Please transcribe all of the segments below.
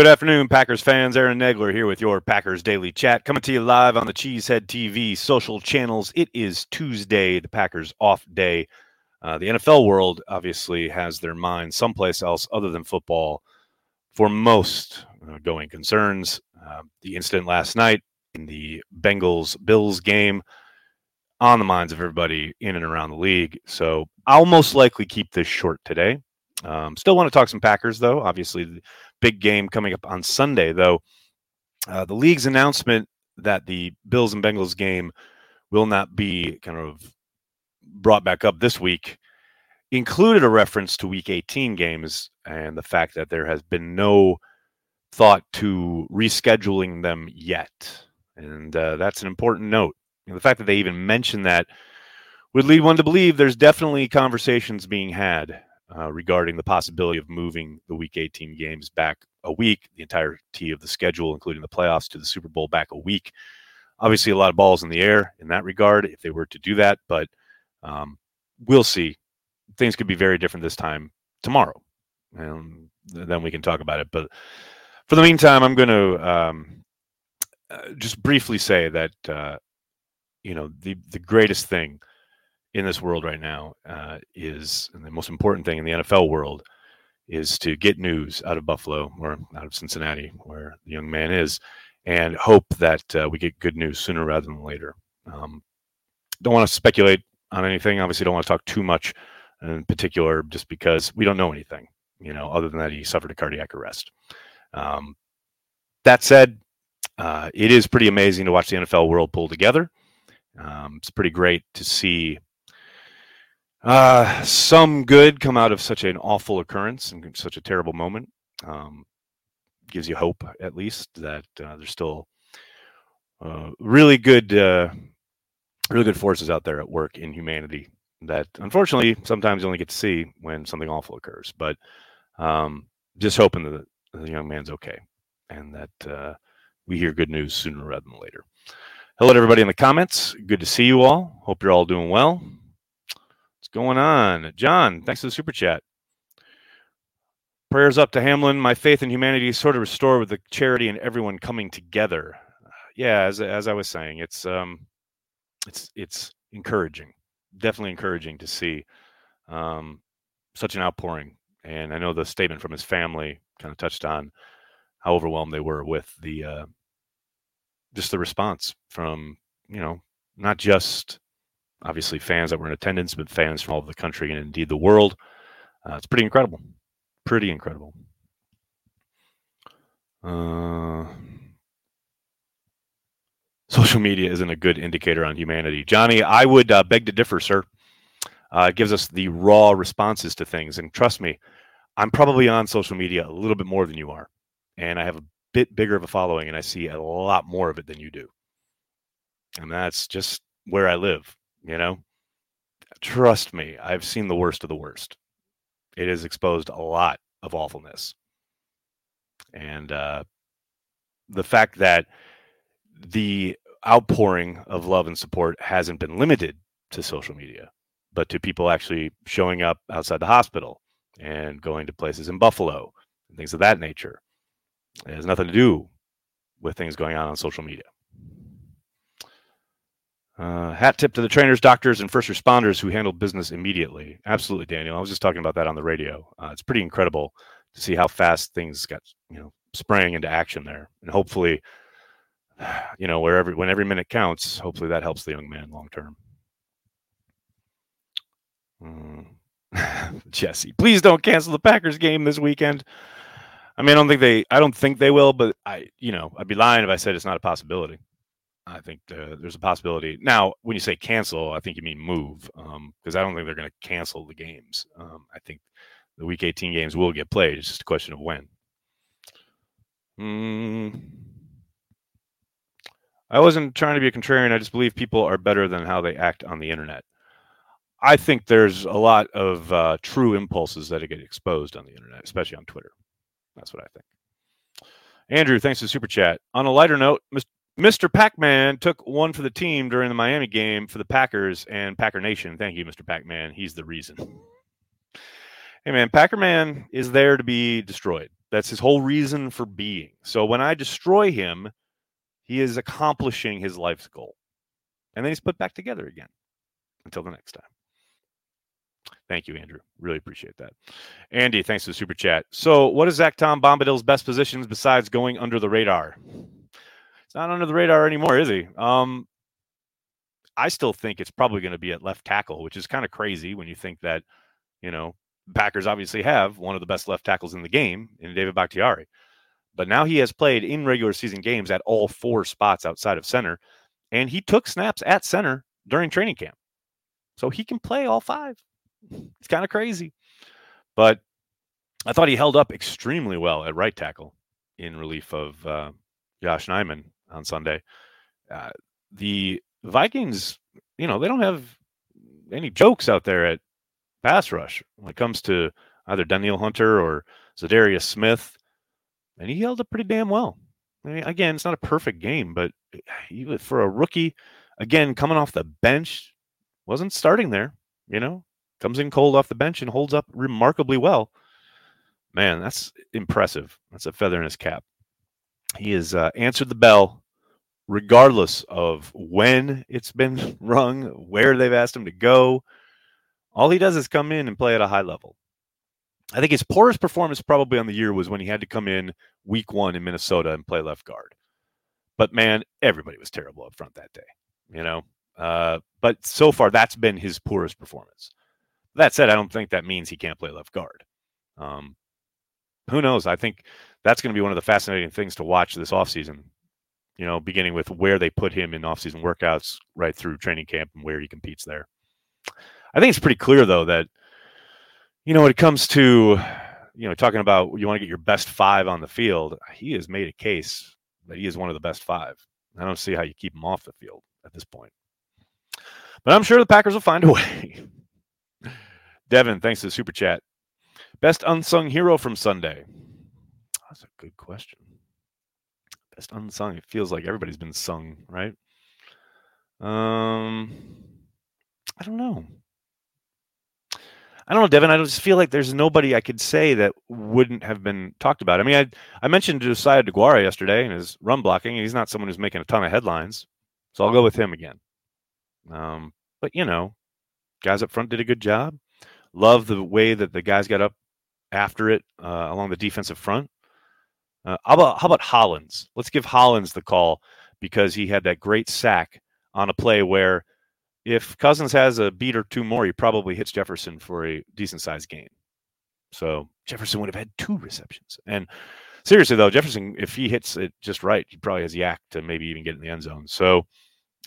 Good afternoon, Packers fans. Aaron Nagler here with your Packers Daily Chat, coming to you live on the Cheesehead TV social channels. It is Tuesday, the Packers off day. The NFL world obviously has their mind someplace else other than football for most going concerns. The incident last night in the Bengals-Bills game on the minds of everybody in and around the league. So I'll most likely keep this short today. Still want to talk some Packers, though. Obviously, the big game coming up on Sunday, though. The league's announcement that the Bills and Bengals game will not be kind of brought back up this week included a reference to Week 18 games and the fact that there has been no thought to rescheduling them yet. And that's an important note. And the fact that they even mentioned that would lead one to believe there's definitely conversations being had regarding the possibility of moving the Week 18 games back a week, the entirety of the schedule, including the playoffs to the Super Bowl, back a week. Obviously, a lot of balls in the air in that regard if they were to do that, but we'll see. Things could be very different this time tomorrow, and then we can talk about it. But for the meantime, I'm going to just briefly say that the greatest thing in this world right now is, and the most important thing in the NFL world is to get news out of Buffalo or out of Cincinnati, where the young man is, and hope that we get good news sooner rather than later. Don't want to speculate on anything. Obviously, don't want to talk too much in particular, just because we don't know anything, other than that he suffered a cardiac arrest. That said, it is pretty amazing to watch the NFL world pull together. It's pretty great to see some good come out of such an awful occurrence and such a terrible moment. Gives you hope, at least, that there's still really good forces out there at work in humanity that, unfortunately, sometimes you only get to see when something awful occurs. But just hoping that the young man's okay and that we hear good news sooner rather than later. Hello to everybody in the comments. Good to see you all. Hope you're all doing well. What's going on? John, thanks for the super chat. Prayers up to Hamlin. My faith in humanity is sort of restored with the charity and everyone coming together. Yeah, as I was saying, it's encouraging. Definitely encouraging to see such an outpouring. And I know the statement from his family kind of touched on how overwhelmed they were with the just the response from, not just obviously fans that were in attendance, but fans from all over the country and indeed the world. It's pretty incredible. Pretty incredible. Social media isn't a good indicator on humanity. Johnny, I would beg to differ, sir. It gives us the raw responses to things. And trust me, I'm probably on social media a little bit more than you are. And I have a bit bigger of a following, and I see a lot more of it than you do. And that's just where I live, Trust me, I've seen the worst of the worst. It has exposed a lot of awfulness. And the fact that the outpouring of love and support hasn't been limited to social media, but to people actually showing up outside the hospital and going to places in Buffalo and things of that nature. It has nothing to do with things going on social media. Hat tip to the trainers, doctors, and first responders who handle business immediately. Absolutely, Daniel. I was just talking about that on the radio. It's pretty incredible to see how fast things got, sprang into action there. And hopefully, when every minute counts, hopefully that helps the young man long term. Jesse, please don't cancel the Packers game this weekend. I mean, I don't think they will, but I'd be lying if I said it's not a possibility. I think there's a possibility. Now, when you say cancel, I think you mean move, because I don't think they're going to cancel the games. I think the Week 18 games will get played. It's just a question of when. I wasn't trying to be a contrarian. I just believe people are better than how they act on the internet. I think there's a lot of true impulses that get exposed on the internet, especially on Twitter. That's what I think. Andrew, thanks for the super chat. On a lighter note, Mr. Pac-Man took one for the team during the Miami game for the Packers and Packer Nation. Thank you, Mr. Pac-Man. He's the reason. Hey, man, Packer Man is there to be destroyed. That's his whole reason for being. So when I destroy him, he is accomplishing his life's goal. And then he's put back together again. Until the next time. Thank you, Andrew. Really appreciate that. Andy, thanks for the super chat. So what is Zach Tom Bombadil's best positions besides going under the radar? It's not under the radar anymore, is he? I still think it's probably going to be at left tackle, which is kind of crazy when you think that, you know, Packers obviously have one of the best left tackles in the game in David Bakhtiari. But now he has played in regular season games at all four spots outside of center, and he took snaps at center during training camp. So he can play all five. It's kind of crazy. But I thought he held up extremely well at right tackle in relief of Josh Nyman on Sunday. The Vikings, you know, they don't have any jokes out there at pass rush when it comes to either Daniel Hunter or Zadarius Smith. And he held up pretty damn well. I mean, again, it's not a perfect game, but he, for a rookie, again, coming off the bench, wasn't starting there, you know, comes in cold off the bench and holds up remarkably well. Man, that's impressive. That's a feather in his cap. He has answered the bell regardless of when it's been rung, where they've asked him to go. All he does is come in and play at a high level. I think his poorest performance probably on the year was when he had to come in week one in Minnesota and play left guard. But, man, everybody was terrible up front that day, you know. But so far, that's been his poorest performance. That said, I don't think that means he can't play left guard. Who knows? I think that's going to be one of the fascinating things to watch this offseason, you know, beginning with where they put him in offseason workouts right through training camp and where he competes there. I think it's pretty clear, though, that, you know, when it comes to, you know, talking about you want to get your best five on the field, he has made a case that he is one of the best five. I don't see how you keep him off the field at this point. But I'm sure the Packers will find a way. Devin, thanks to the super chat. Best unsung hero from Sunday. That's a good question. Best unsung. It feels like everybody's been sung, right? I don't know. I don't know, Devin. I just feel like there's nobody I could say that wouldn't have been talked about. I mean, I mentioned Josiah DeGuara yesterday and his run blocking. He's not someone who's making a ton of headlines. So I'll go with him again. But you know, guys up front did a good job. Love the way that the guys got up after it along the defensive front. How about Hollins? Let's give Hollins the call because he had that great sack on a play where if Cousins has a beat or two more, he probably hits Jefferson for a decent sized gain. So Jefferson would have had two receptions. And seriously though, Jefferson, if he hits it just right, he probably has yak to maybe even get in the end zone. So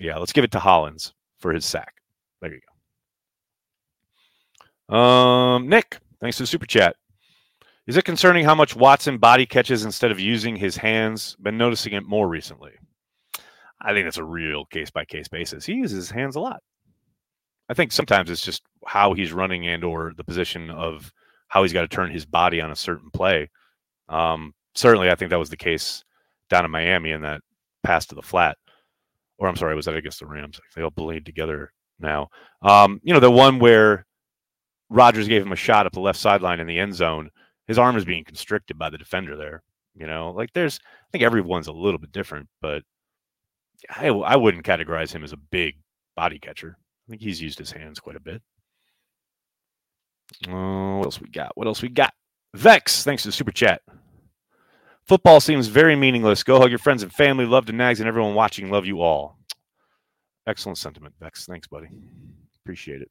yeah, let's give it to Hollins for his sack. There you go. Nick, thanks for the super chat. Is it concerning how much Watson body catches instead of using his hands? Been noticing it more recently. I think that's a real case-by-case basis. He uses his hands a lot. I think sometimes it's just how he's running and or the position of how he's got to turn his body on a certain play. Certainly, I think that was the case down in Miami in that pass to the flat. Or I'm sorry, was that against the Rams? They all bleed together now. You know, the one where Rodgers gave him a shot up the left sideline in the end zone, his arm is being constricted by the defender there. You know, like there's, I think everyone's a little bit different, but I wouldn't categorize him as a big body catcher. I think he's used his hands quite a bit. Oh, what else we got? Vex, thanks to the super chat. Football seems very meaningless. Go hug your friends and family. Love to Nags and everyone watching. Love you all. Excellent sentiment, Vex. Thanks, buddy. Appreciate it.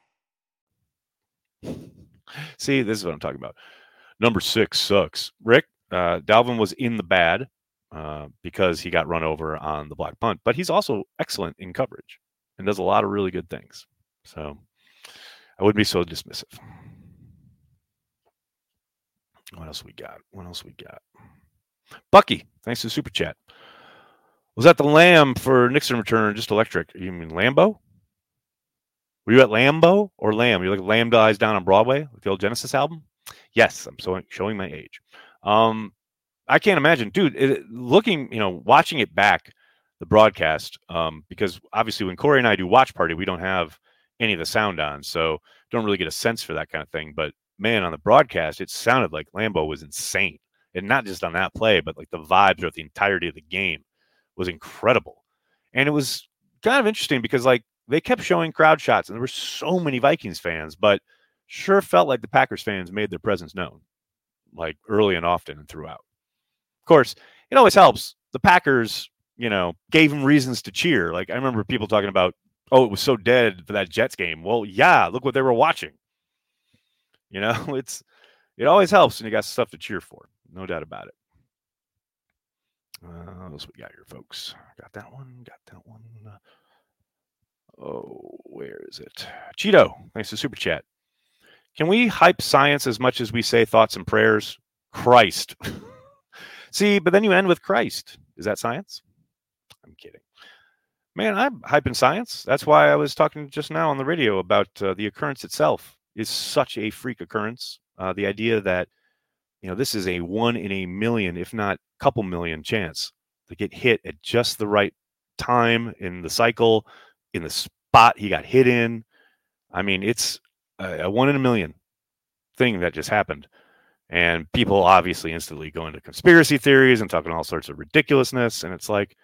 See, this is what I'm talking about. Number 6 sucks. Rick, Dalvin was in the bad because he got run over on the block punt, but he's also excellent in coverage and does a lot of really good things. So I wouldn't be so dismissive. What else we got? Bucky, thanks to the super chat. Was at the Lamb for Nixon return, just electric. You mean Lambo? Were you at Lambeau or Lamb? You're like Lamb Dies Down on Broadway with the old Genesis album? Yes, I'm showing my age. I can't imagine. Dude, watching it back, the broadcast, because obviously when Corey and I do watch party, we don't have any of the sound on, so don't really get a sense for that kind of thing. But, man, on the broadcast, it sounded like Lambeau was insane. And not just on that play, but like the vibes throughout the entirety of the game was incredible. And it was kind of interesting because, like, they kept showing crowd shots, and there were so many Vikings fans, but sure felt like the Packers fans made their presence known, like early and often and throughout. Of course, it always helps. The Packers, gave them reasons to cheer. Like I remember people talking about, oh, it was so dead for that Jets game. Well, yeah, look what they were watching. It always helps, and you got stuff to cheer for. No doubt about it. What else we got here, folks? Got that one. Oh, where is it? Cheeto, thanks to Super Chat. Can we hype science as much as we say thoughts and prayers? Christ. See, but then you end with Christ. Is that science? I'm kidding. Man, I'm hyping science. That's why I was talking just now on the radio about the occurrence itself is such a freak occurrence. The idea that, this is a 1 in a million, if not couple million chance to get hit at just the right time in the cycle, in the spot he got hit in. I mean, it's a 1 in a million thing that just happened. And people obviously instantly go into conspiracy theories and talking all sorts of ridiculousness. And it's like,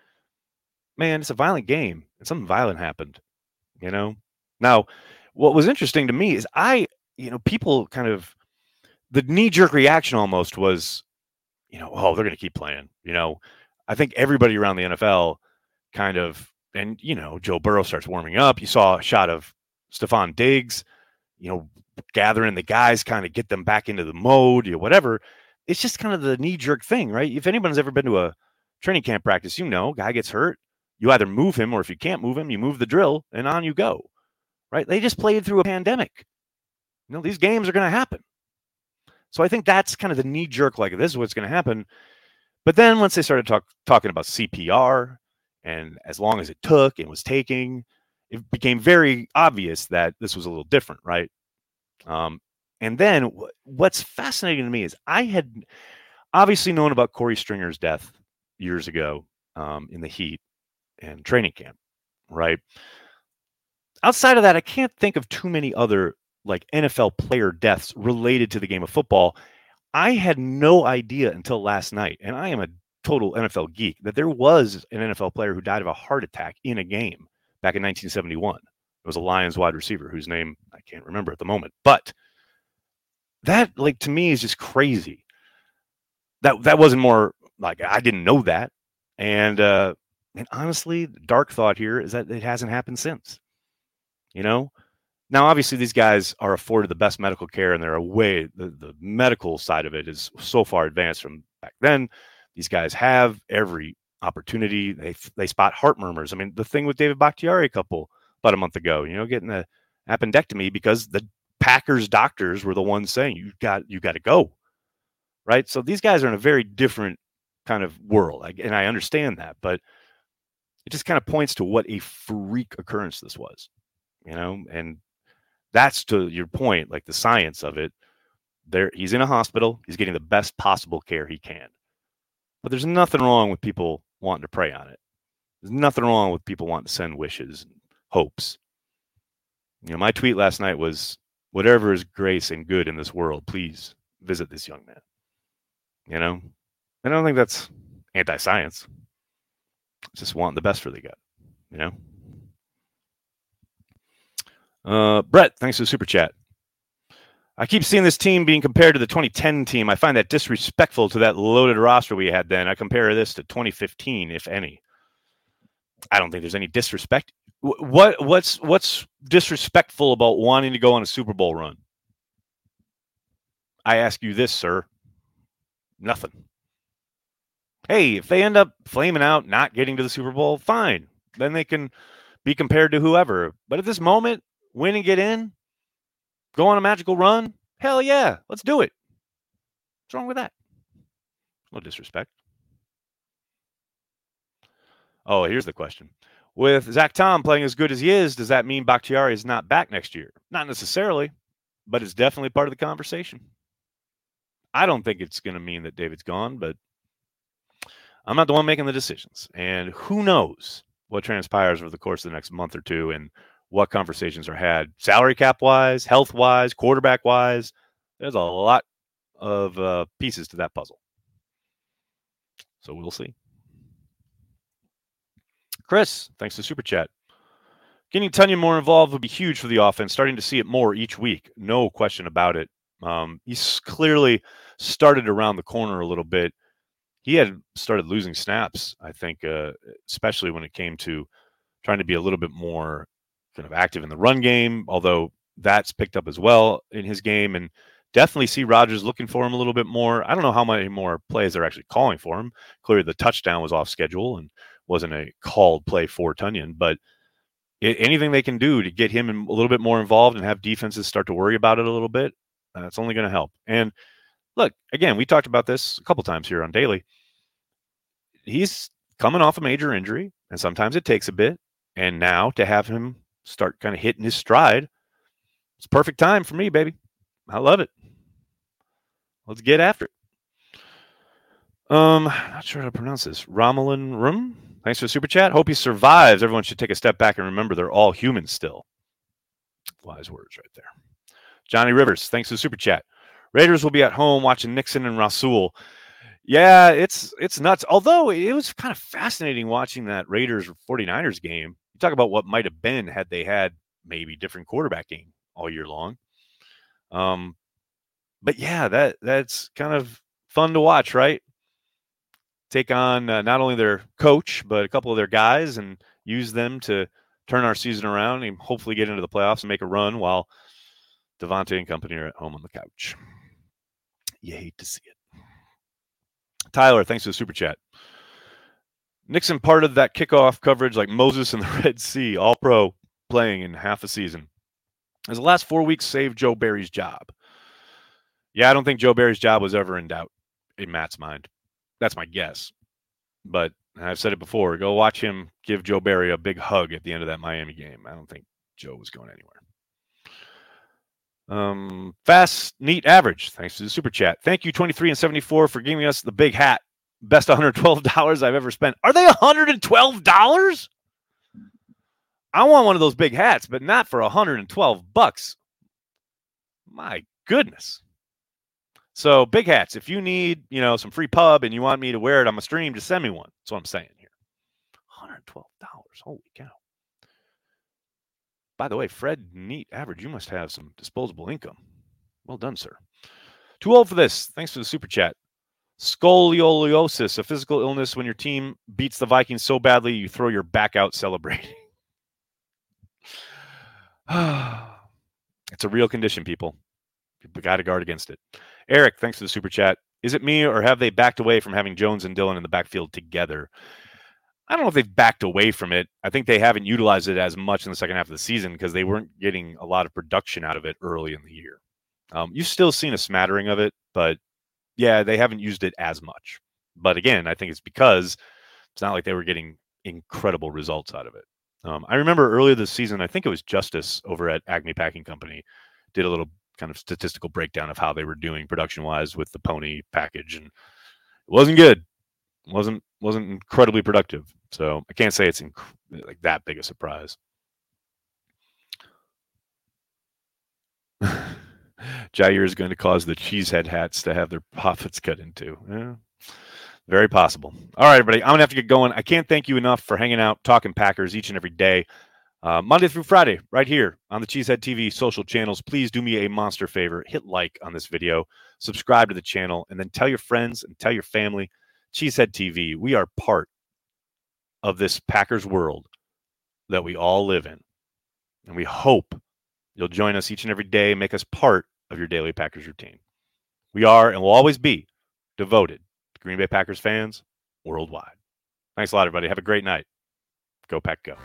man, it's a violent game. And something violent happened, Now, what was interesting to me is people kind of, the knee-jerk reaction almost was, oh, they're going to keep playing. I think everybody around the NFL kind of, and, Joe Burrow starts warming up. You saw a shot of Stefan Diggs, gathering the guys, kind of get them back into the mode, whatever. It's just kind of the knee-jerk thing, right? If anyone's ever been to a training camp practice, guy gets hurt. You either move him, or if you can't move him, you move the drill, and on you go, right? They just played through a pandemic. These games are going to happen. So I think that's kind of the knee-jerk, like, this is what's going to happen. But then once they started talking about CPR, and as long as it took and was taking, it became very obvious that this was a little different, right? And then what's fascinating to me is I had obviously known about Corey Stringer's death years ago in the heat and training camp, right? Outside of that, I can't think of too many other like NFL player deaths related to the game of football. I had no idea until last night, and I am a total NFL geek, that there was an NFL player who died of a heart attack in a game back in 1971. It was a Lions wide receiver whose name I can't remember at the moment, but that, like, to me is just crazy. That wasn't more like, I didn't know that. And honestly, the dark thought here is that it hasn't happened since, Now, obviously, these guys are afforded the best medical care, and they're away. The medical side of it is so far advanced from back then. These guys have every opportunity. They spot heart murmurs. I mean, the thing with David Bakhtiari about a month ago, getting the appendectomy because the Packers doctors were the ones saying you got to go, right? So these guys are in a very different kind of world, and I understand that, but it just kind of points to what a freak occurrence this was, and that's to your point, like the science of it. There, he's in a hospital. He's getting the best possible care he can. But there's nothing wrong with people wanting to pray on it. There's nothing wrong with people wanting to send wishes and hopes. My tweet last night was, whatever is grace and good in this world, please visit this young man. I don't think that's anti-science. It's just wanting the best for the guy. Brett, thanks for the super chat. I keep seeing this team being compared to the 2010 team. I find that disrespectful to that loaded roster we had then. I compare this to 2015, if any. I don't think there's any disrespect. What's disrespectful about wanting to go on a Super Bowl run? I ask you this, sir. Nothing. Hey, if they end up flaming out, not getting to the Super Bowl, fine. Then they can be compared to whoever. But at this moment, win and get in, go on a magical run, hell yeah, let's do it. What's wrong with that? No disrespect. Oh, here's the question. With Zach Tom playing as good as he is, does that mean Bakhtiari is not back next year? Not necessarily, but it's definitely part of the conversation. I don't think it's going to mean that David's gone, but I'm not the one making the decisions. And who knows what transpires over the course of the next month or two and what conversations are had. Salary cap-wise, health-wise, quarterback-wise, there's a lot of pieces to that puzzle. So we'll see. Chris, thanks to Super Chat. Getting Tunyon more involved would be huge for the offense. Starting to see it more each week. No question about it. He's clearly started around the corner a little bit. He had started losing snaps, I think, especially when it came to trying to be a little bit more kind of active in the run game, although that's picked up as well in his game. And definitely see Rodgers looking for him a little bit more. I don't know how many more plays they're actually calling for him. Clearly the touchdown was off schedule and wasn't a called play for Tunyon, but anything they can do to get him a little bit more involved and have defenses start to worry about it a little bit, that's only going to help. And look, again, we talked about this a couple times here on Daily. He's coming off a major injury, and sometimes it takes a bit. And now to have him start kind of hitting his stride, it's perfect time for me, baby. I love it. Let's get after it. Not sure how to pronounce this. Romulan Room. Thanks for the super chat. Hope he survives. Everyone should take a step back and remember they're all humans still. Wise words right there. Johnny Rivers. Thanks for the super chat. Raiders will be at home watching Nixon and Rasul. Yeah, it's nuts. Although it was kind of fascinating watching that Raiders 49ers game. You talk about what might have been had they had maybe different quarterbacking all year long. But yeah, that's kind of fun to watch, right? Take on not only their coach, but a couple of their guys and use them to turn our season around and hopefully get into the playoffs and make a run while Devontae and company are at home on the couch. You hate to see it. Tyler, thanks for the super chat. Nixon part of that kickoff coverage like Moses in the Red Sea, all pro playing in half a season. Has the last 4 weeks saved Joe Barry's job? Yeah, I don't think Joe Barry's job was ever in doubt in Matt's mind. That's my guess. But I've said it before. Go watch him give Joe Barry a big hug at the end of that Miami game. I don't think Joe was going anywhere. Fast, neat, average. Thanks to the super chat. Thank you, 23 and 74, for giving us the big hat. Best $112 I've ever spent. Are they $112? I want one of those big hats, but not for $112. My goodness. So big hats, if you need, some free pub and you want me to wear it on my stream, just send me one. That's what I'm saying here. $112. Holy cow. By the way, Fred, neat average. You must have some disposable income. Well done, sir. Too old for this. Thanks for the super chat. Scoliosis, a physical illness when your team beats the Vikings so badly you throw your back out celebrating. It's a real condition, people. People got to guard against it. Eric, thanks for the super chat. Is it me or have they backed away from having Jones and Dillon in the backfield together? I don't know if they've backed away from it. I think they haven't utilized it as much in the second half of the season because they weren't getting a lot of production out of it early in the year. You've still seen a smattering of it, but yeah, they haven't used it as much. But again, I think it's because it's not like they were getting incredible results out of it. I remember earlier this season, I think it was Justice over at Acme Packing Company did a little kind of statistical breakdown of how they were doing production-wise with the pony package, and it wasn't good. Wasn't incredibly productive. So I can't say it's like that big a surprise. Jaire is going to cause the Cheesehead hats to have their profits cut into. Yeah, very possible. All right, everybody, I'm going to have to get going. I can't thank you enough for hanging out, talking Packers each and every day. Monday through Friday, right here on the Cheesehead TV social channels. Please do me a monster favor. Hit like on this video, subscribe to the channel, and then tell your friends and tell your family. Cheesehead TV, we are part of this Packers world that we all live in. And we hope you'll join us each and every day, make us part of your daily Packers routine. We are and will always be devoted to Green Bay Packers fans worldwide. Thanks a lot, everybody. Have a great night. Go Pack Go.